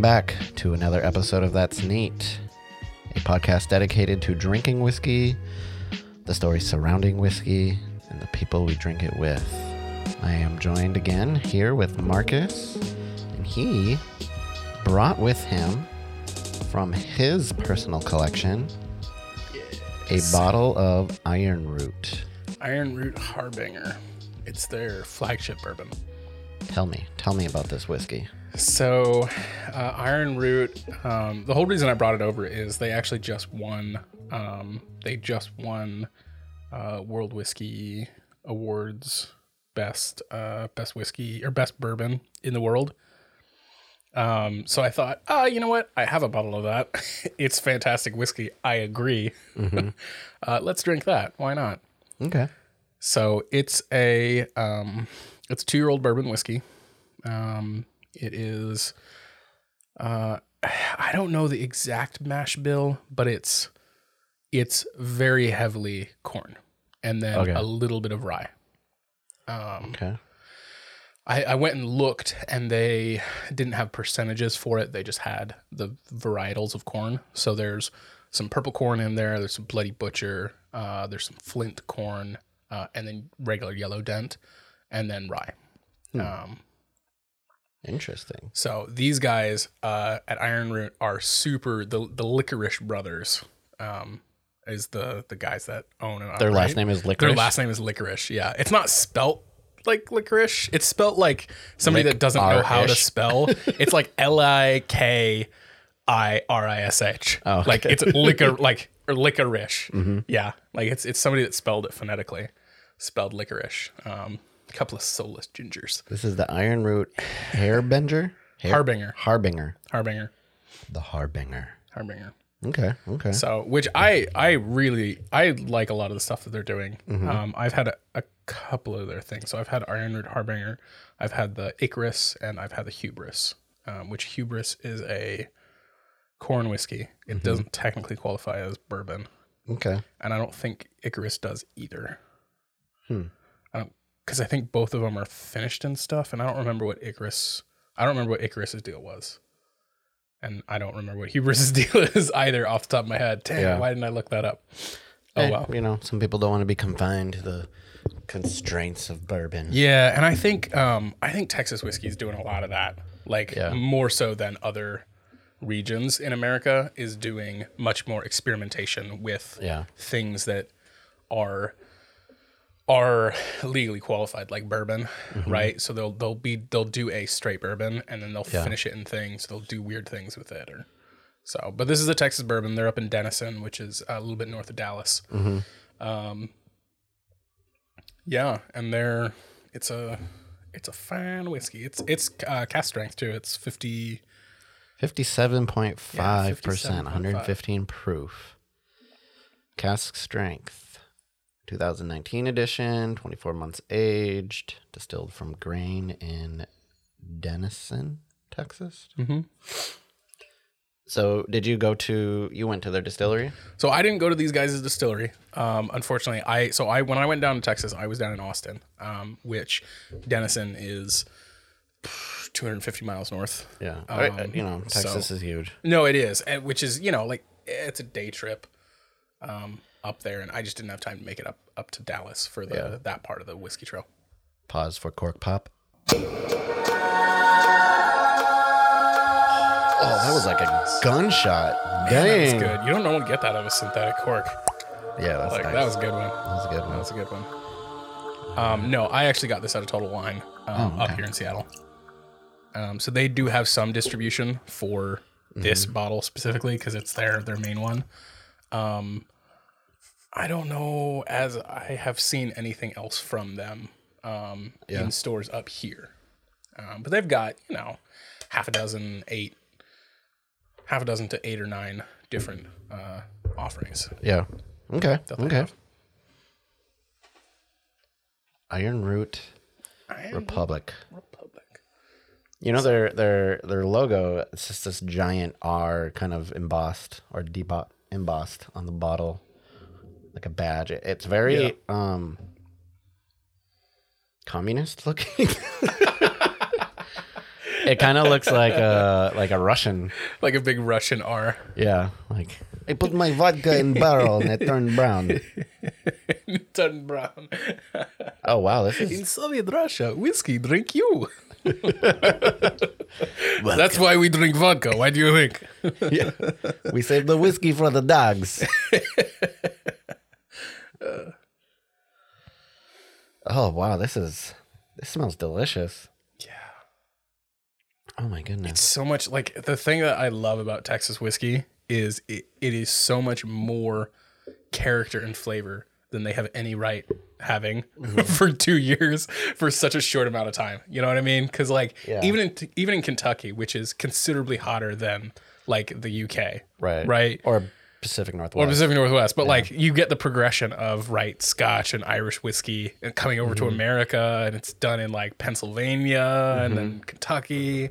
welcome back to another episode of That's Neat, a podcast dedicated to drinking whiskey, the stories surrounding whiskey, and the people we drink it with. I am joined again here with Marcus, and he brought with him from his personal collection a bottle of Iron Root. Iron Root Harbinger. It's their flagship bourbon. Tell me about this whiskey. So Iron Root, the whole reason I brought it over is they actually just won. They just won World Whiskey Awards best whiskey or best bourbon in the world. So I thought, you know what? I have a bottle of that. It's fantastic whiskey. I agree. Mm-hmm. Let's drink that. Why not? Okay. So it's a 2-year-old bourbon whiskey. It is, I don't know the exact mash bill, but it's very heavily corn and then a little bit of rye. I went and looked and they didn't have percentages for it. They just had the varietals of corn. So there's some purple corn in there. There's some bloody butcher. There's some flint corn, and then regular yellow dent and then rye. Interesting. So these guys at Iron Root are super, the Licorish brothers is the guys that own it. Their last name is Licorish? Their last name is Licorish, yeah. It's not spelt like Licorish. It's spelt like somebody that doesn't know how to spell. It's like L-I-K-I-R-I-S-H. Oh. Like it's or Licorish. Mm-hmm. Yeah, like it's somebody that spelled it phonetically. Spelled Licorish. Couple of soulless gingers. This is the Iron Root Harbinger. The Harbinger. Okay. So, which I really like a lot of the stuff that they're doing. Mm-hmm. I've had a couple of their things. So I've had Iron Root Harbinger, I've had the Icarus, and I've had the Hubris, which Hubris is a corn whiskey. It mm-hmm. doesn't technically qualify as bourbon. Okay. And I don't think Icarus does either. Because I think both of them are finished and stuff, and I don't remember what Icarus's deal was, and I don't remember what Hubris's deal is either off the top of my head. Why didn't I look that up? Well, you know, some people don't want to be confined to the constraints of bourbon. Yeah, and I think Texas whiskey is doing a lot of that, more so than other regions in America, is doing much more experimentation with things that are legally qualified, like bourbon, mm-hmm. right? So they'll do a straight bourbon and then they'll finish it in things. They'll do weird things with it, but this is a Texas bourbon. They're up in Denison, which is a little bit north of Dallas. Mm-hmm. And it's a fine whiskey. It's cask strength too. It's 57.5%, 115 proof, cask strength. 2019 edition, 24 months aged, distilled from grain in Denison, Texas. Mm-hmm. So did you went to their distillery? So I didn't go to these guys' distillery. Unfortunately, when I went down to Texas, I was down in Austin, which Denison is 250 miles north. Yeah. Texas is huge. No, it is. Which is, it's a day trip. Up there, and I just didn't have time to make it up to Dallas for that part of the whiskey trail. Pause for cork pop. Oh, that was like a gunshot. Dang. That was good. You don't normally get that out of a synthetic cork. Yeah, that's nice. That was a good one. No, I actually got this out of Total Wine up here in Seattle. So they do have some distribution for this bottle specifically because it's their main one. I don't know as I have seen anything else from them in stores up here. But they've got, half a dozen to eight or nine different offerings. Yeah. Okay. Iron Root Republic. You know, their logo, it's just this giant R kind of embossed or embossed on the bottle. Like a badge. It's very communist looking. It kind of looks like a Russian. Like a big Russian R. Yeah. Like I put my vodka in barrel and it turned brown. It turned brown. Oh, wow. This is... In Soviet Russia, whiskey drink you. That's why we drink vodka. Why do you think? Yeah. We save the whiskey for the dogs. Oh, wow. This smells delicious. Yeah. Oh, my goodness. It's so much like the thing that I love about Texas whiskey is it is so much more character and flavor than they have any right having for 2 years for such a short amount of time. You know what I mean? Because like even in Kentucky, which is considerably hotter than like the UK, right, or Pacific Northwest, but like you get the progression of Scotch and Irish whiskey and coming over to America, and it's done in like Pennsylvania and then Kentucky,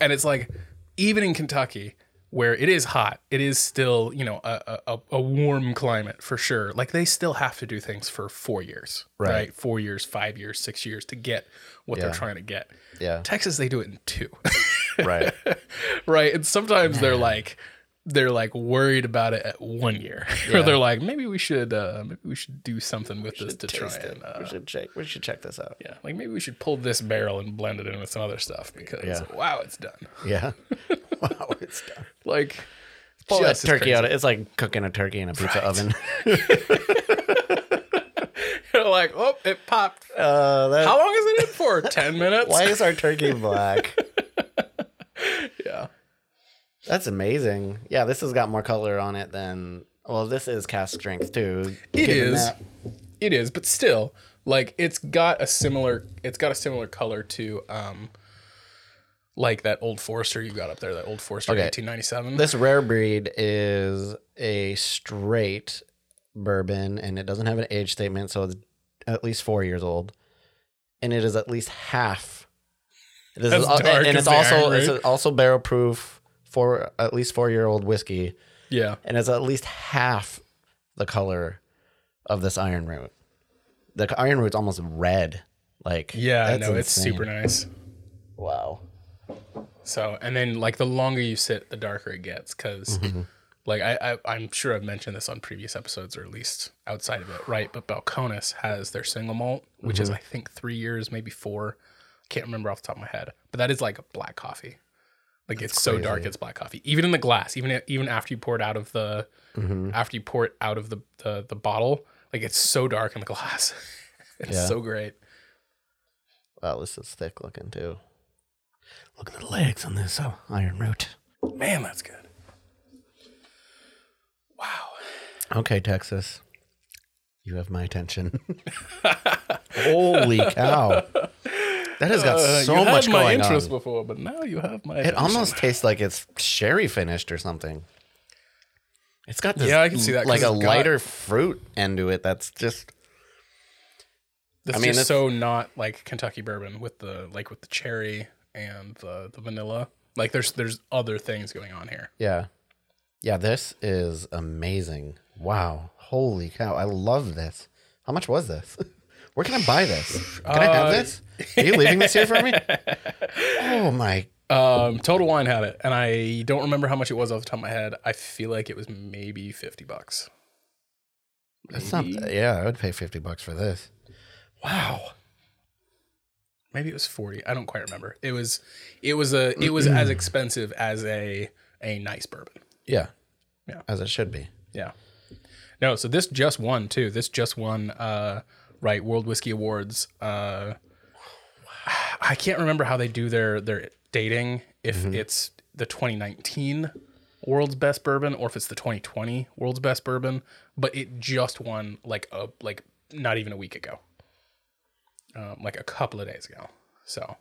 and it's like even in Kentucky, where it is hot, it is still, you know, a warm climate for sure. Like they still have to do things for 4 years, right? 4 years, 5 years, 6 years to get what they're trying to get. Yeah. Texas, they do it in 2. Right. Right. And sometimes they're like worried about it at 1 year. Or they're like, maybe we should do something with this to try and we should check this out. Yeah. Like maybe we should pull this barrel and blend it in with some other stuff because wow, it's done. Yeah. Wow, it's done. Like, pull that turkey out. It's like cooking a turkey in a pizza oven. You're like, oh, it popped. How long is it in for? 10 minutes? Why is our turkey black? Yeah. That's amazing. Yeah, this has got more color on it than... Well, this is cask strength, too. It is. It is, but still, like, it's got a similar color to... like that Old Forester you got up there, that Old Forester 1897. This rare breed is a straight bourbon, and it doesn't have an age statement, so it's at least 4 years old. And it is at least half. It's also barrel proof for at least 4-year-old whiskey. Yeah. And it's at least half the color of this Iron Root. The Iron Root's almost red. Like, yeah, I know. It's super nice. Wow. So, and then like the longer you sit, the darker it gets. Cause like I'm sure I've mentioned this on previous episodes or at least outside of it. Right. But Balcones has their single malt, which is I think 3 years, maybe 4. I can't remember off the top of my head, but that is like black coffee. Like that's crazy. So dark. It's black coffee, even in the glass, even after you pour it out of the, the bottle, like it's so dark in the glass. It's so great. Wow. This is thick looking too. Look at the legs on this Iron Root. Man, that's good. Wow. Okay, Texas. You have my attention. Holy cow. That has got so much going on. You had my interest before, but now you have my attention. It almost tastes like it's sherry finished or something. It's got this I can see that, like a lighter fruit end to it that's just... That's so not like Kentucky bourbon with the cherry... and the vanilla. Like there's other things going on here. Yeah, this is amazing. Wow, holy cow, I love this. How much was this? Where can I buy this? Can I have this? Are you leaving this here for me? Oh my. Total Wine had it, and I don't remember how much it was off the top of my head. I feel like it was maybe $50. That's not. Yeah, I would pay $50 for this. Wow. Maybe it was 40. I don't quite remember. It was as expensive as a nice bourbon. Yeah, as it should be. Yeah. No, so this just won too. This just won World Whiskey Awards. I can't remember how they do their dating. If it's the 2019 World's Best Bourbon or if it's the 2020 World's Best Bourbon, but it just won like not even a week ago. Like a couple of days ago. So,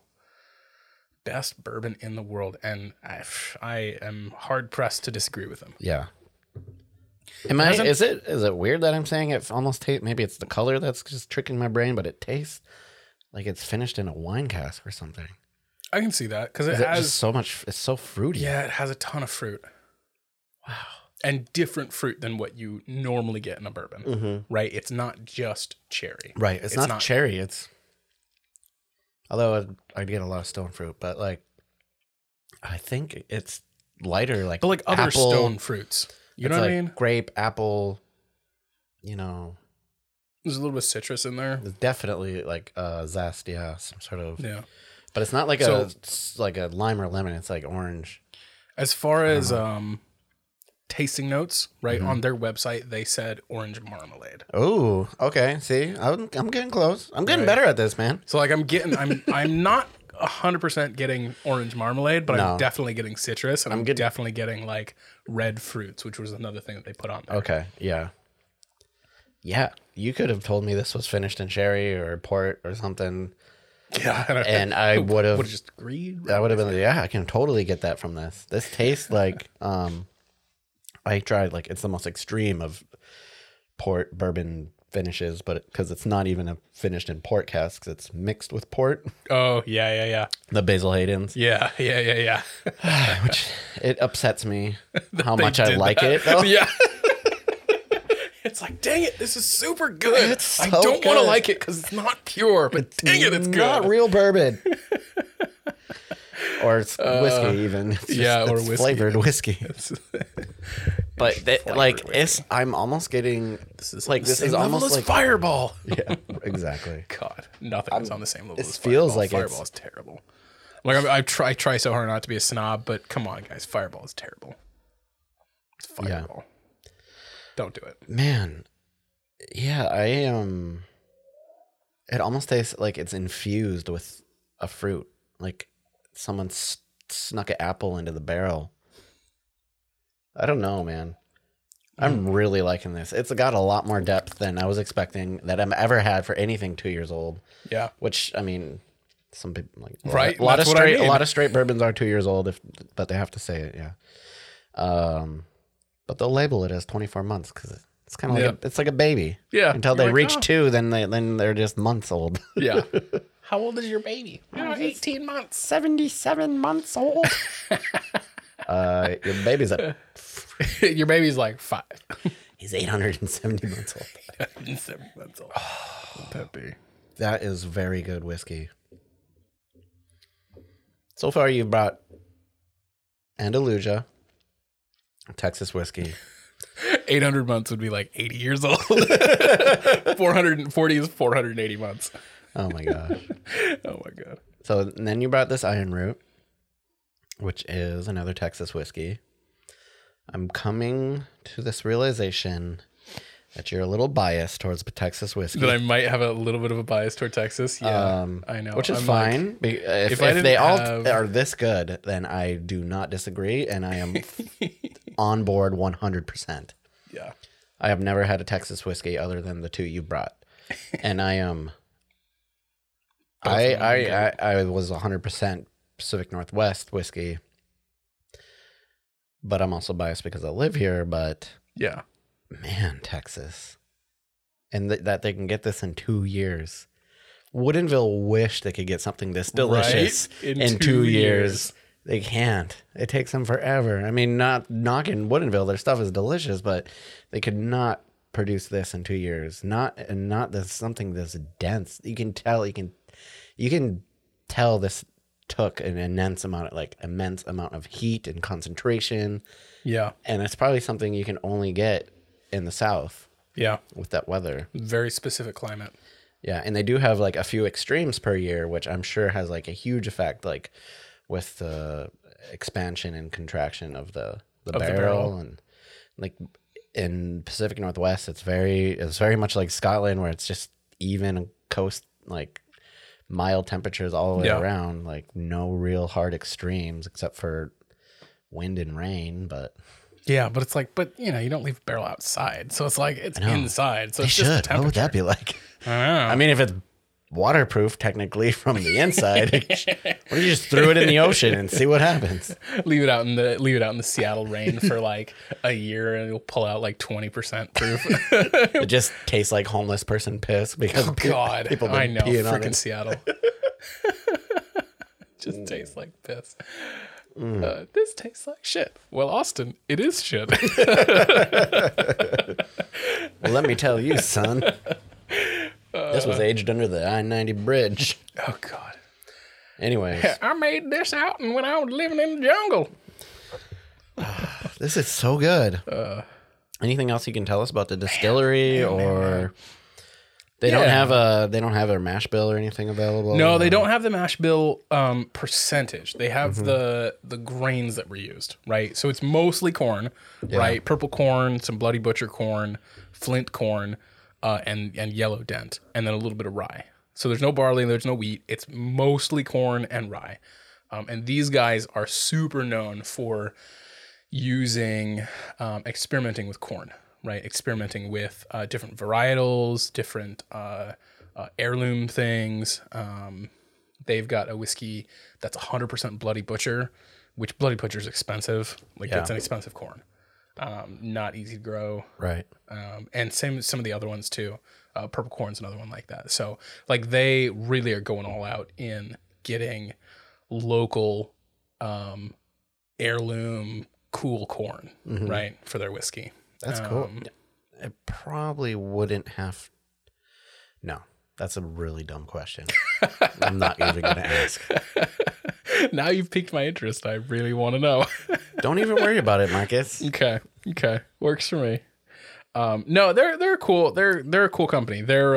best bourbon in the world. And I am hard pressed to disagree with them. Yeah. Is it weird that I'm saying it almost tastes, maybe it's the color that's just tricking my brain, but it tastes like it's finished in a wine cask or something. I can see that because it has just so much, it's so fruity. Yeah, it has a ton of fruit. Wow. And different fruit than what you normally get in a bourbon, right? It's not just cherry. Right, it's not cherry, it's... Although I'd get a lot of stone fruit, but like I think it's lighter, like, but like other apple, stone fruits. You know what I mean? Grape, apple, you know. There's a little bit of citrus in there. Definitely like zest, yeah, some sort of. Yeah. But it's not like a lime or lemon, it's like orange. As far as tasting notes, right, mm-hmm. on their website, they said orange marmalade. Oh, okay. See, I'm getting close. I'm getting better at this, man. So like I'm not 100% getting orange marmalade, but I'm definitely getting citrus, and I'm definitely getting like red fruits, which was another thing that they put on there. Okay, yeah. Yeah, you could have told me this was finished in sherry or port or something. Yeah, and I would have just agreed. I would have been like, yeah, I can totally get that from this. This tastes like I tried, like, it's the most extreme of port bourbon finishes, but because it's not even finished in port casks, it's mixed with port. Oh, yeah. The Basil Hayden's. Yeah. Which, it upsets me how much I like it, though. Yeah. It's like, dang it, this is super good. It's so I don't want to like it because it's not pure, but dang it, it's good. It's not real bourbon. Or it's whiskey, even. It's just, yeah, or it's whiskey. Flavored whiskey. But I'm almost getting this is almost like Fireball. Yeah, exactly. God, nothing is on the same level as Fireball. It feels like Fireball is terrible. Like I try so hard not to be a snob, but come on, guys, Fireball is terrible. It's Fireball. Yeah. Don't do it, man. Yeah, I am. It almost tastes like it's infused with a fruit, like. Someone snuck an apple into the barrel. I don't know, man. I'm really liking this. It's got a lot more depth than I was expecting that I've ever had for anything 2 years old. Yeah. Which, I mean, some people like right. A lot of straight bourbons are 2 years old, but they have to say it. Yeah. But they'll label it as 24 months because it's kind of like it's like a baby. Yeah. Until they reach two, then they're just months old. Yeah. How old is your baby? Oh, 18 months. 77 months old. Your baby's your baby's like five. He's 870 months old. 870 months old. Oh, Peppy. That is very good whiskey. So far, you've brought Andalusia, Texas whiskey. 800 months would be like 80 years old. 440 is 480 months. Oh, my gosh. Oh, my God. So and then you brought this Iron Root, which is another Texas whiskey. I'm coming to this realization that you're a little biased towards Texas whiskey. That I might have a little bit of a bias toward Texas. Yeah, I know. Which is fine. Like, if they all are this good, then I do not disagree, and I am on board 100%. Yeah. I have never had a Texas whiskey other than the two you brought, and I am... I was 100% Pacific Northwest whiskey, but I'm also biased because I live here. But yeah, man, Texas, and that they can get this in 2 years. Woodinville wished they could get something this delicious in 2 years. They can't. It takes them forever. I mean, not knocking Woodinville, their stuff is delicious, but they could not produce this in 2 years. Not this something this dense. You can tell. You can tell this took an immense amount of heat and concentration. Yeah. And it's probably something you can only get in the South. Yeah. With that weather. Very specific climate. Yeah. And they do have like a few extremes per year, which I'm sure has like a huge effect, like with the expansion and contraction of the barrel. And like in Pacific Northwest, it's very much like Scotland, where it's just even coast, like mild temperatures all the way around, like no real hard extremes except for wind and rain. But yeah, but it's like, but you know, you don't leave barrel outside, so it's like it's inside. So it's just the temperature. What would that be like? I don't know. I mean, if it's waterproof technically from the inside, what if you just threw it in the ocean and see what happens? Leave it out in the Seattle rain for like a year, and it'll pull out like 20% proof. It just tastes like homeless person piss because people I know freaking Seattle. Just tastes like piss. This tastes like shit. Well, Austin, it is shit. Well, let me tell you, son. This was aged under the I-90 bridge. Oh, God. Anyways. I made this out and when I was living in the jungle. This is so good. Anything else you can tell us about the distillery or... They don't have their mash bill or anything available. No, they don't have the mash bill percentage. They have the grains that were used, right? So it's mostly corn, right? Purple corn, some bloody butcher corn, flint corn, and yellow dent, and then a little bit of rye. So there's no barley, there's no wheat. It's mostly corn and rye, and these guys are super known for using experimenting with corn. Right, experimenting with different varietals, different heirloom things. They've got a whiskey that's 100% Bloody Butcher, which Bloody Butcher is expensive. It's an expensive corn, not easy to grow. Right, and same with some of the other ones too. Purple corn's another one like that. So, they really are going all out in getting local heirloom cool corn, right, for their whiskey. That's cool. It probably wouldn't have... No, that's a really dumb question. I'm not even going to ask. Now you've piqued my interest. I really want to know. Don't even worry about it, Marcus. Okay. Works for me. No, they're cool. They're a cool company. They're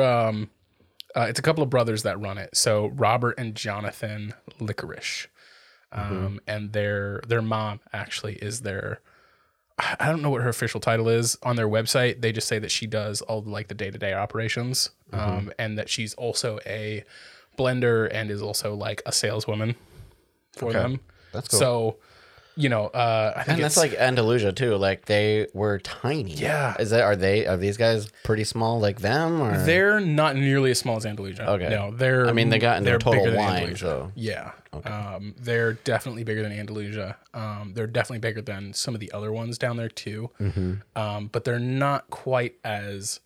it's a couple of brothers that run it. So Robert and Jonathan Licorish. And their mom actually is their... I don't know what her official title is on their website. They just say that she does all the day-to-day operations, and that she's also a blender and is also a saleswoman for them. That's cool. So, I think that's Andalusia too. They were tiny. Yeah. Are these guys pretty small like them? Or? They're not nearly as small as Andalusia. Okay. No, they got into Total Wine. So yeah. Okay. They're definitely bigger than Andalusia. They're definitely bigger than some of the other ones down there too. Mm-hmm. But they're not quite as.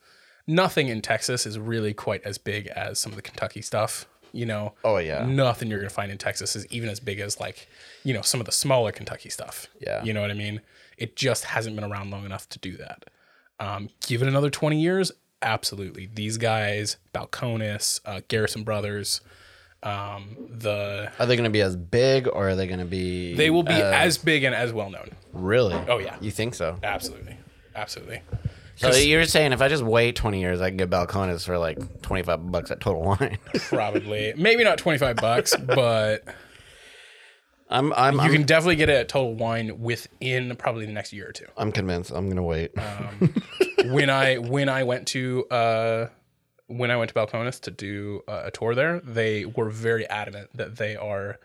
Nothing in Texas is really quite as big as some of the Kentucky stuff. Oh yeah. Nothing you're gonna find in Texas is even as big as some of the smaller Kentucky stuff. Yeah. You know what I mean? It just hasn't been around long enough to do that. Give it another 20 years, absolutely. These guys, Balcones, Garrison Brothers, are they gonna be as big or are they gonna be? They will be as big and as well known. Really? Oh yeah. You think so? Absolutely. So you're saying if I just wait 20 years, I can get Balcones for $25 at Total Wine. Probably. Maybe not $25, but you can definitely get it at Total Wine within probably the next year or two. I'm convinced. I'm going to wait. When I went to Balcones to do a tour there, they were very adamant that they are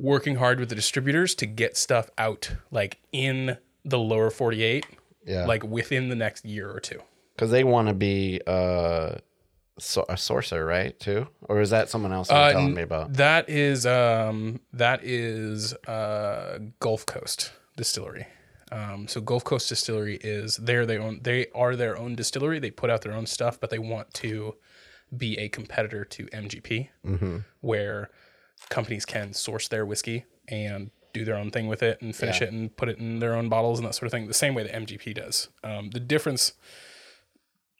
working hard with the distributors to get stuff out in the lower 48. Yeah. Within the next year or two. Because they want to be a sorcerer, right, too? Or is that someone else you're telling me about? That is Gulf Coast Distillery. So Gulf Coast Distillery is their own distillery. They put out their own stuff, but they want to be a competitor to MGP, where companies can source their whiskey and do their own thing with it and finish it and put it in their own bottles and that sort of thing, the same way that MGP does. The difference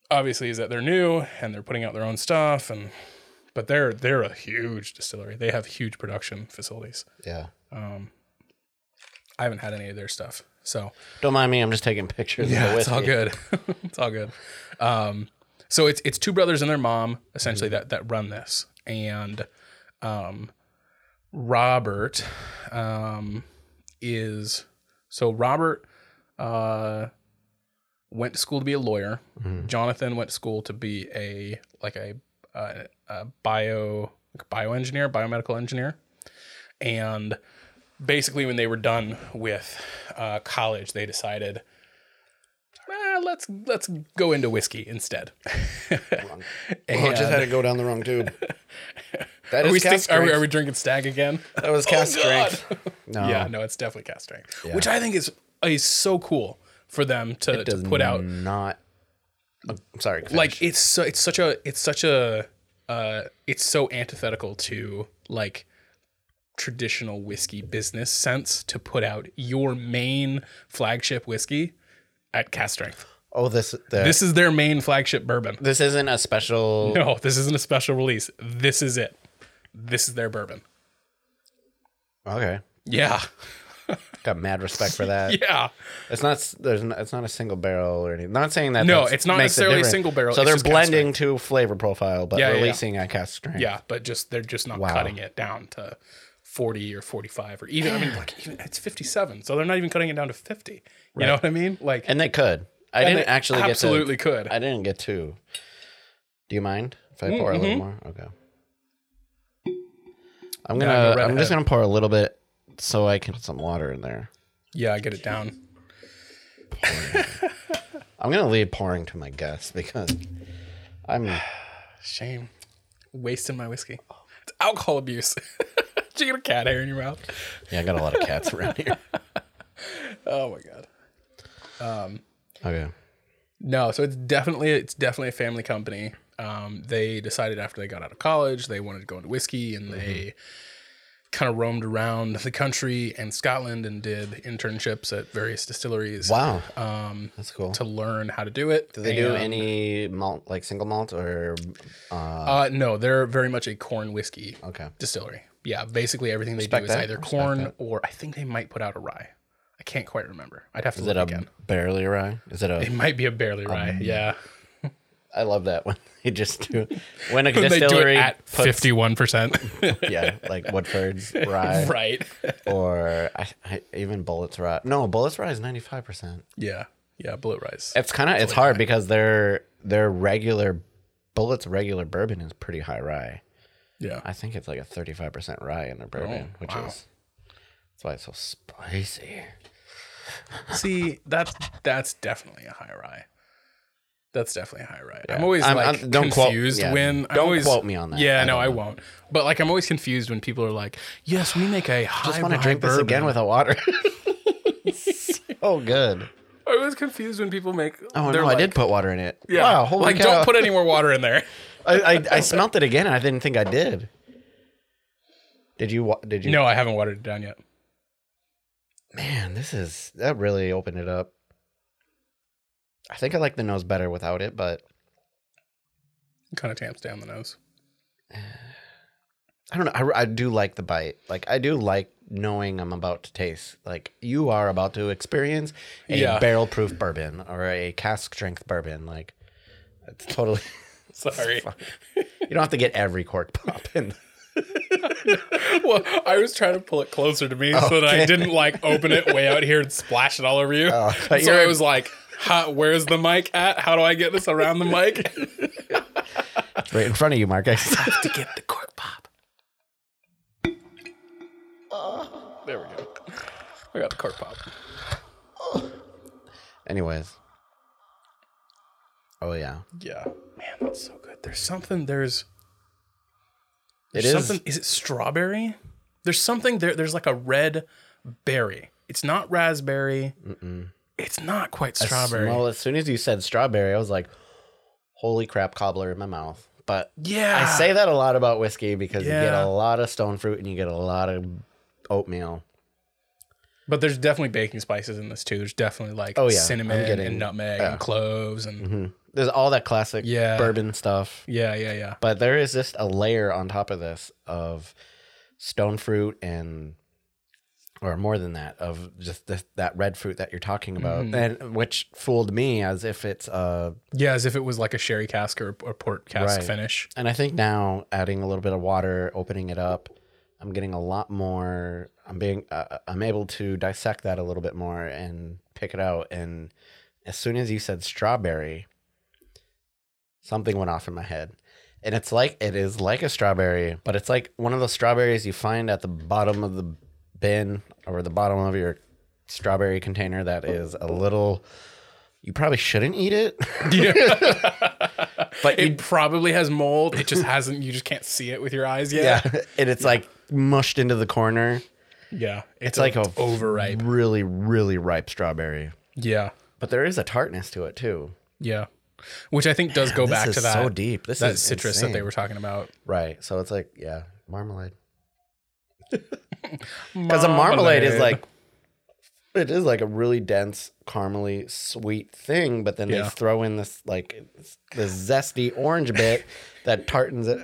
obviously is that they're new and they're putting out their own stuff, but they're a huge distillery. They have huge production facilities. Yeah. I haven't had any of their stuff, so don't mind me. I'm just taking pictures. Yeah, it's all good. It's all good. So it's two brothers and their mom essentially that run this, and Robert went to school to be a lawyer. Jonathan went to school to be a biomedical engineer. And basically when they were done with college, they decided, let's go into whiskey instead. Well, just had to go down the wrong tube. Are we drinking stag again? That was cast strength. No. Yeah, no, it's definitely cast strength, which I think is so cool for them to put out. Not, I'm sorry. Finish. It's so antithetical to traditional whiskey business sense to put out your main flagship whiskey at cast strength. Oh, this is their main flagship bourbon. This isn't a special. No, this isn't a special release. This is it. This is their bourbon. Okay. Yeah. Got mad respect for that. Yeah. It's not a single barrel or anything. Not saying that. No, it's not necessarily a single barrel. So they're blending to flavor profile, but releasing at cast strength. Yeah, but they're just not cutting it down to 40 or 45 or even, it's 57. So they're not even cutting it down to 50. You know what I mean? Like, and they could. I didn't get to. Do you mind if I pour a little more? Okay. I'm just gonna pour a little bit so I can put some water in there. Yeah, I get it down. I'm gonna leave pouring to my guests because I'm shame wasting my whiskey. It's alcohol abuse. Did you get a cat hair in your mouth? Yeah, I got a lot of cats around here. Oh my god. Okay. No, so it's definitely a family company. They decided after they got out of college, they wanted to go into whiskey, and they kind of roamed around the country and Scotland and did internships at various distilleries. Wow. That's cool. To learn how to do it. Do they do any malt, like single malt or? No, they're very much a corn whiskey distillery. Yeah, basically everything they do is either corn or I think they might put out a rye. I can't quite remember. I'd have to look again. Barley rye? It might be a barley rye, yeah. I love that one. You just do when a distillery at 51%. Yeah, like Woodford's rye, right? Or even Bulleit's rye. No, Bulleit's rye is 95%. Yeah, Bulleit rye. It's kind of hard because their regular Bulleit's regular bourbon is pretty high rye. Yeah, I think it's like a 35% rye in their bourbon, which is that's why it's so spicy. See, that's definitely a high rye. That's definitely high rye. Yeah. I'm always confused when... Don't quote me on that. Yeah, I won't. But I'm always confused when people are like, yes, we make a high rye bourbon. I just want to drink this again with a water. So good. I was confused when people make... Oh, no, I did put water in it. Yeah. Wow, holy cow. Don't put any more water in there. I smelt it again and I didn't think I did. Did you? No, I haven't watered it down yet. Man, that really opened it up. I think I like the nose better without it, but it kind of tamps down the nose. I don't know. I do like the bite. Like I do like knowing I'm about to taste. Like you are about to experience a barrel-proof bourbon or a cask-strength bourbon. Like it's totally. Sorry, you don't have to get every cork pop in. Well, I was trying to pull it closer to me so that I didn't open it way out here and splash it all over you. Oh, so I was like. Where's the mic at? How do I get this around the mic? It's right in front of you, Mark. I just have to get the cork pop. There we go. I got the cork pop. Anyways. Oh, yeah. Yeah. Man, that's so good. Is it strawberry? There's something there. There's like a red berry. It's not raspberry. Mm-mm. It's not quite strawberry. Well, as soon as you said strawberry, I was like, holy crap, cobbler in my mouth. But yeah, I say that a lot about whiskey because you get a lot of stone fruit and you get a lot of oatmeal. But there's definitely baking spices in this too. There's definitely cinnamon and nutmeg and cloves. And there's all that classic bourbon stuff. Yeah. But there is just a layer on top of this of stone fruit and... or more than that, of just that red fruit that you're talking about, and which fooled me as if it's as if it was like a sherry cask or a port cask finish. And I think now adding a little bit of water, opening it up, I'm getting a lot more. I'm able to dissect that a little bit more and pick it out. And as soon as you said strawberry, something went off in my head. And it is like a strawberry, but it's like one of those strawberries you find at the bottom of the bin or the bottom of your strawberry container that is a little, you probably shouldn't eat it. Yeah. But it probably has mold. It just hasn't, you just can't see it with your eyes yet. Yeah. And it's like mushed into the corner. Yeah. It's like a overripe, really, really ripe strawberry. Yeah. But there is a tartness to it too. Yeah. Which I think does go back to that. So deep. This is citrus insane that they were talking about. Right. So it's like, marmalade. Because a marmalade is like a really dense, caramely, sweet thing, but then they throw in this the zesty orange bit that tartans it.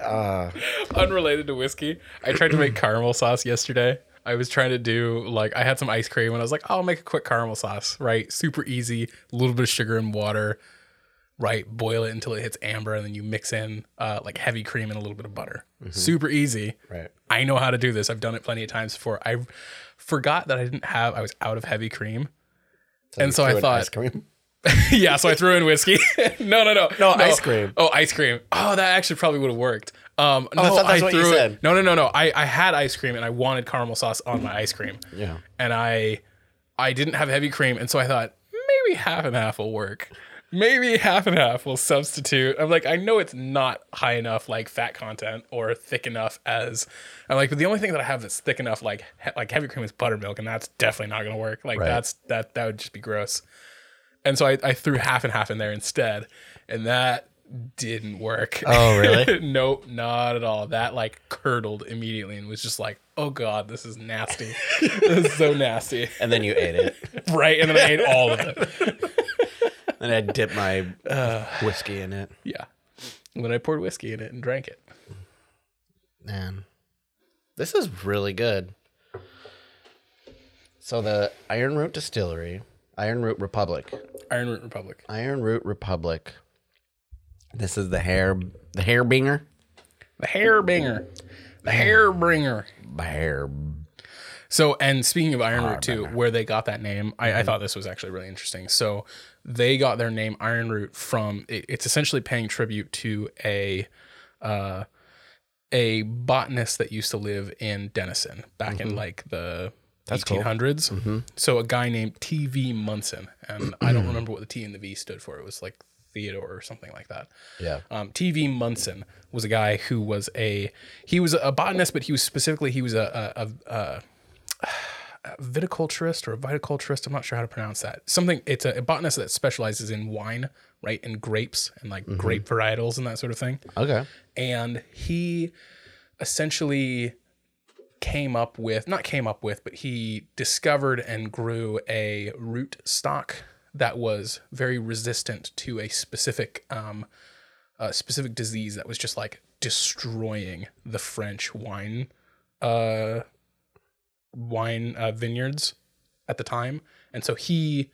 Unrelated to whiskey, I tried to make caramel sauce yesterday. I was trying to do, like, I had some ice cream and I was like, I'll make a quick caramel sauce, right? Super easy, a little bit of sugar and water, right? Boil it until it hits amber, and then you mix in like heavy cream and a little bit of butter. Mm-hmm. Super easy. Right. I know how to do this. I've done it plenty of times before. I forgot that I was out of heavy cream. And so I thought, ice cream? Yeah, so I threw in whiskey. No, ice cream. Oh, ice cream. Oh, that actually probably would have worked. No, I thought that's what you said. No. I had ice cream and I wanted caramel sauce on my ice cream. Yeah. And I didn't have heavy cream, and so I thought maybe half and half will work. Maybe half and half will substitute. I'm like, I know it's not high enough like fat content or thick enough as I'm like, but the only thing that I have that's thick enough like heavy cream is buttermilk, and that's definitely not going to work. Like right. that would just be gross. And so I threw half and half in there instead, and that didn't work. Oh, really? Nope, not at all. That like curdled immediately and was just like, oh God, this is nasty. This is so nasty. And then you ate it. Right, and then I ate all of it. And I dipped my whiskey in it. Yeah. And then I poured whiskey in it and drank it. Man, this is really good. So the Iron Root Distillery... Iron Root Republic. This is the hair bringer. So, and speaking of Iron Root too, where they got that name, I thought this was actually really interesting. So they got their name Iron Root from, it's essentially paying tribute to a botanist that used to live in Denison back in like the... That's 1800s. Cool. Mm-hmm. So a guy named T.V. Munson, and I don't remember what the T and the V stood for. It was like Theodore or something like that. Yeah. T.V. Munson was a guy who was a botanist, but he was a viticulturist or a viticulturist. I'm not sure how to pronounce that. It's a botanist that specializes in wine, right, and grapes and like grape varietals and that sort of thing. Okay. And he essentially he discovered and grew a root stock that was very resistant to a specific disease that was just like destroying the French wine vineyards at the time. And so he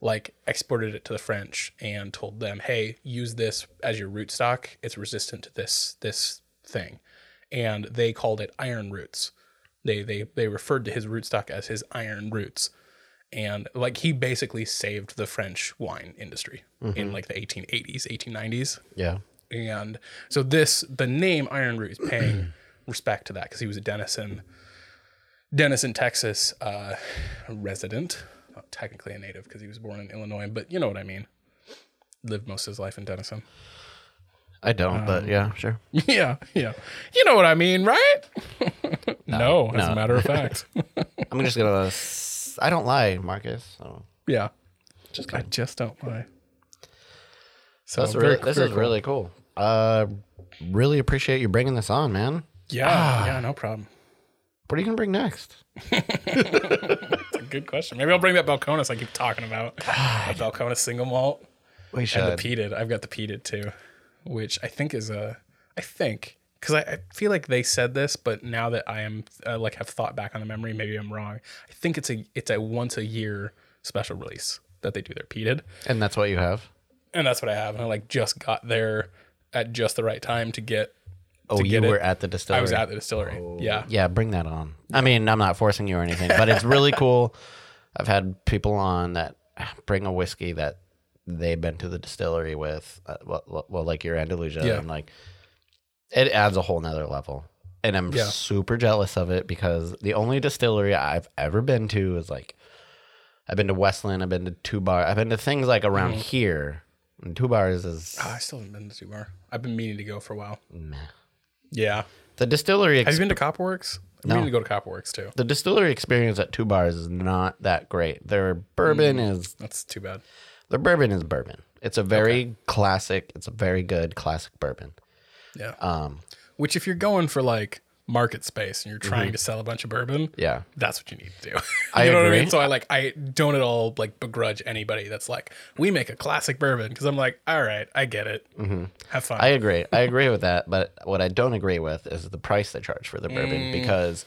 like exported it to the French and told them, hey, use this as your root stock. It's resistant to this thing. And they called it iron roots. They referred to his rootstock as his iron roots. And like he basically saved the French wine industry in like the 1880s, 1890s. Yeah. And so the name Iron Root is paying respect to that because he was a Denison, Texas resident. Not technically a native because he was born in Illinois, but you know what I mean. Lived most of his life in Denison. I don't, but yeah, sure. Yeah. You know what I mean, right? No, as a matter of fact. I'm just going to... I don't lie, Marcus. So. Yeah. I just don't lie. So this is really cool. Really appreciate you bringing this on, man. Yeah, yeah, no problem. What are you going to bring next? That's a good question. Maybe I'll bring that Balcones I keep talking about. God. The Balcones single malt. We should. And the peated. I've got the peated, too. Which I think is because I feel like they said this, but now that I am have thought back on the memory, maybe I'm wrong. I think it's a once a year special release that they do their peated, and that's what you have, and that's what I have. And I like just got there at just the right time to get. Oh, you were at the distillery. I was at the distillery. Oh. Yeah, yeah. Bring that on. I mean, I'm not forcing you or anything, but it's really cool. I've had people on that bring a whiskey that. They've been to the distillery with, like your Andalusia, and like it adds a whole nother level. And I'm super jealous of it because the only distillery I've ever been to is like, I've been to Westland, I've been to Two Bar, I've been to things like around here. And Two Bars is. Oh, I still haven't been to Two Bar. I've been meaning to go for a while. Nah. Yeah. The distillery. Have you been to Copperworks? I'm meaning to go to Copperworks too. The distillery experience at Two Bars is not that great. Their bourbon is. That's too bad. The bourbon is bourbon. It's a very classic. It's a very good classic bourbon. Yeah. Which, if you're going for like market space and you're trying to sell a bunch of bourbon, that's what you need to do. I agree. What I mean? So I don't at all like begrudge anybody that's like, we make a classic bourbon because I'm like, all right, I get it. Mm-hmm. Have fun. I agree with that. But what I don't agree with is the price they charge for the bourbon because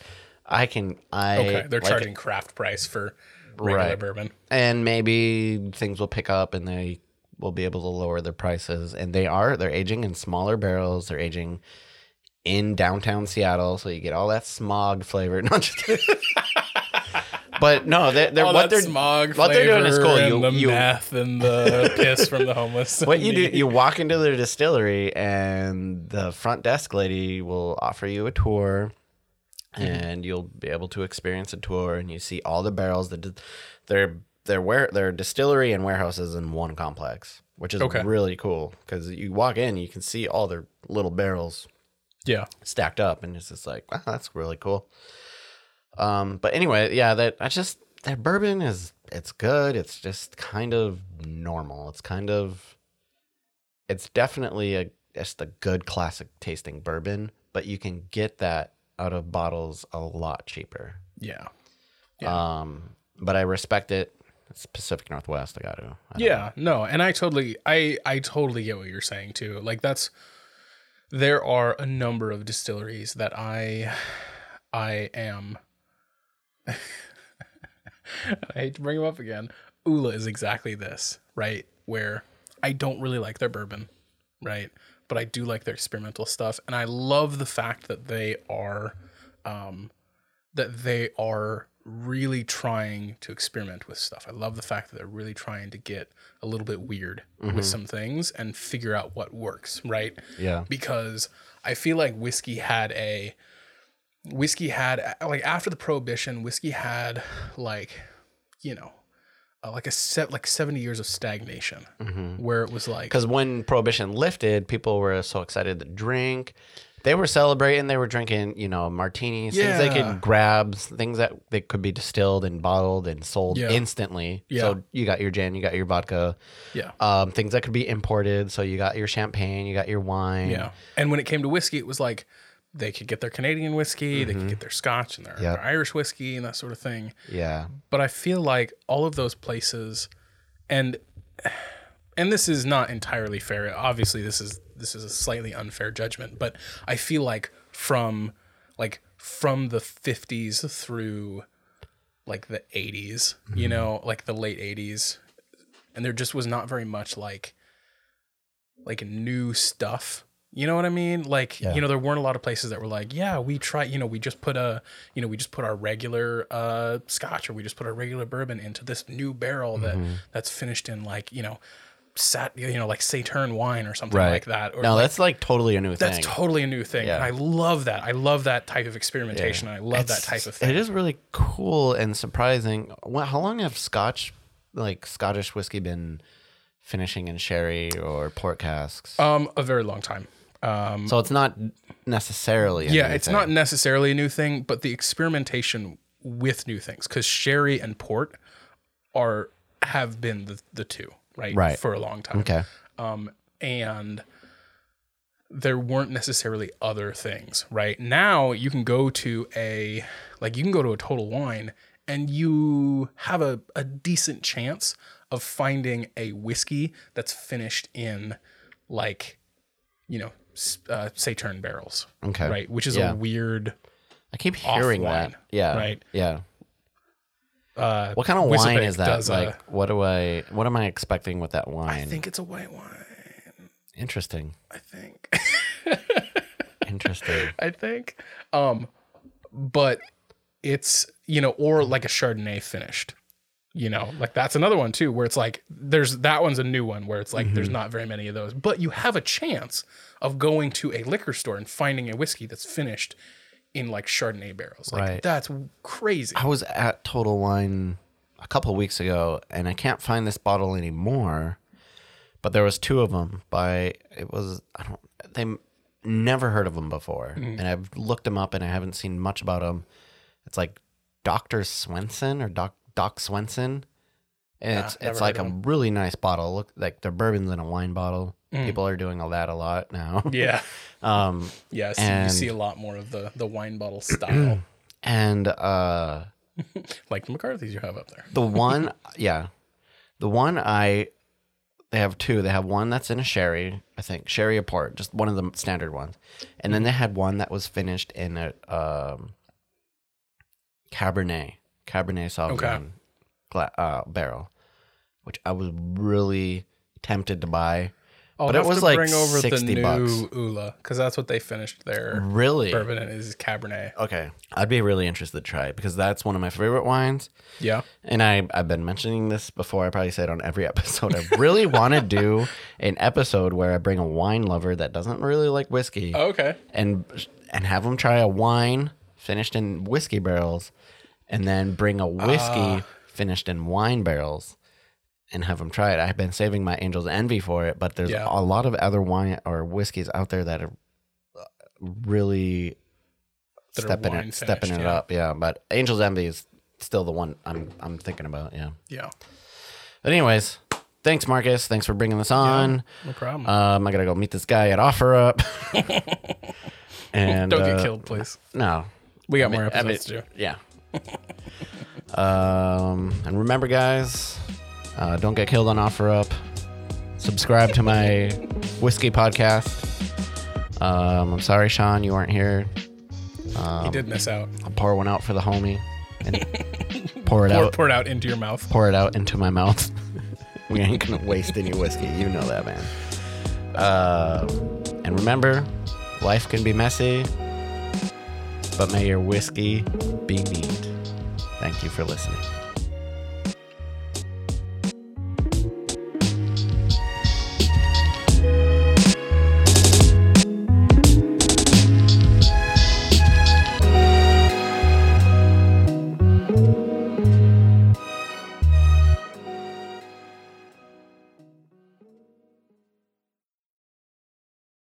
I can. Okay, they're like charging craft price for regular bourbon, and maybe things will pick up, and they will be able to lower their prices. And they're aging in smaller barrels. They're aging in downtown Seattle, so you get all that smog flavor. Not just. But no, what they're doing is cool. And the meth and the piss from the homeless. What you do, you walk into their distillery, and the front desk lady will offer you a tour, and you'll be able to experience a tour, and you see all the barrels that their distillery and warehouses in one complex, which is really cool because you walk in, you can see all their little barrels, stacked up, and it's just like, wow, that's really cool. But anyway, that bourbon it's good. It's just kind of normal. It's definitely a good classic tasting bourbon, but you can get that out of bottles a lot cheaper. Yeah. But I respect it. It's Pacific Northwest. I got to know. And I totally get what you're saying too. Like there are a number of distilleries that I am. I hate to bring them up again. Ula is exactly this, right? Where I don't really like their bourbon, right? But I do like their experimental stuff, and I love the fact that they are really trying to experiment with stuff. I love the fact that they're really trying to get a little bit weird with some things and figure out what works, right? Yeah. Because I feel like after the Prohibition, whiskey had 70 years of stagnation where it was like... Because when Prohibition lifted, people were so excited to drink. They were celebrating. They were drinking, martinis, things they could grab, things that they could be distilled and bottled and sold instantly. Yeah. So you got your gin, you got your vodka. Yeah. Things that could be imported. So you got your champagne, you got your wine. Yeah. And when it came to whiskey, it was like... They could get their Canadian whiskey, they could get their Scotch and their Irish whiskey and that sort of thing. Yeah. But I feel like all of those places, and this is not entirely fair. Obviously, this is a slightly unfair judgment, but I feel like from the 50s through the 80s, the late 80s, and there just was not very much like new stuff. You know what I mean? There weren't a lot of places that were like, we just put our regular Scotch, or we just put our regular bourbon into this new barrel that's finished in Sauterne wine or something like that. Or no, that's totally a new thing. That's totally a new thing. Yeah. And I love that. I love that type of experimentation. Yeah. I love that type of thing. It is really cool and surprising. How long have Scottish whiskey been finishing in sherry or port casks? A very long time. So it's not necessarily a new thing. Yeah, it's not necessarily a new thing, but the experimentation with new things, because sherry and port have been the two, right? For a long time. Okay. And there weren't necessarily other things, right? Now you can go to a Total Wine, and you have a decent chance of finding a whiskey that's finished in Sauterne barrels. Okay. Right. Which is a weird. I keep hearing that. Yeah. Right. Yeah. What kind of wine is that? What am I expecting with that wine? I think it's a white wine. Interesting. I think. Interesting. I think. But it's, or like a Chardonnay finished. That's another one too, where it's like that one's a new one where it's like there's not very many of those, but you have a chance of going to a liquor store and finding a whiskey that's finished in Chardonnay barrels. That's crazy. I was at Total Wine a couple of weeks ago, and I can't find this bottle anymore, but there was two of them never heard of them before, and I've looked them up and I haven't seen much about them. It's Dr. Swenson or Doc Swenson, and it's a really nice bottle. Look, their bourbon's in a wine bottle. People are doing all that a lot now. Yeah. Yes, you see a lot more of the wine bottle style. And like the McCarthy's you have up there. They have two. They have one that's in a sherry, I think, sherry or port, just one of the standard ones, and then they had one that was finished in a Cabernet Sauvignon barrel, which I was really tempted to buy. But it was like bring over $60. The new Ula, because that's what they finished their bourbon in, is Cabernet. Okay, I'd be really interested to try it because that's one of my favorite wines. Yeah, and I've been mentioning this before. I probably say it on every episode. I really want to do an episode where I bring a wine lover that doesn't really like whiskey. Oh, okay, and have them try a wine finished in whiskey barrels, and then bring a whiskey finished in wine barrels. And have them try it. I've been saving my Angel's Envy for it, but there's a lot of other wine or whiskeys out there that are really stepping it up. Yeah, but Angel's Envy is still the one I'm thinking about. Yeah. Yeah. But anyways, thanks, Marcus. Thanks for bringing this on. Yeah, no problem. I gotta go meet this guy at OfferUp. And don't get killed, please. No, we got more episodes to do. Yeah. And remember, guys. Don't get killed on OfferUp. Subscribe to my whiskey podcast. I'm sorry, Sean, you weren't here. He did miss out. I'll pour one out for the homie and pour it out. Pour it out into your mouth. Pour it out into my mouth. We ain't gonna waste any whiskey. You know that, man. And remember, life can be messy, but may your whiskey be neat. Thank you for listening.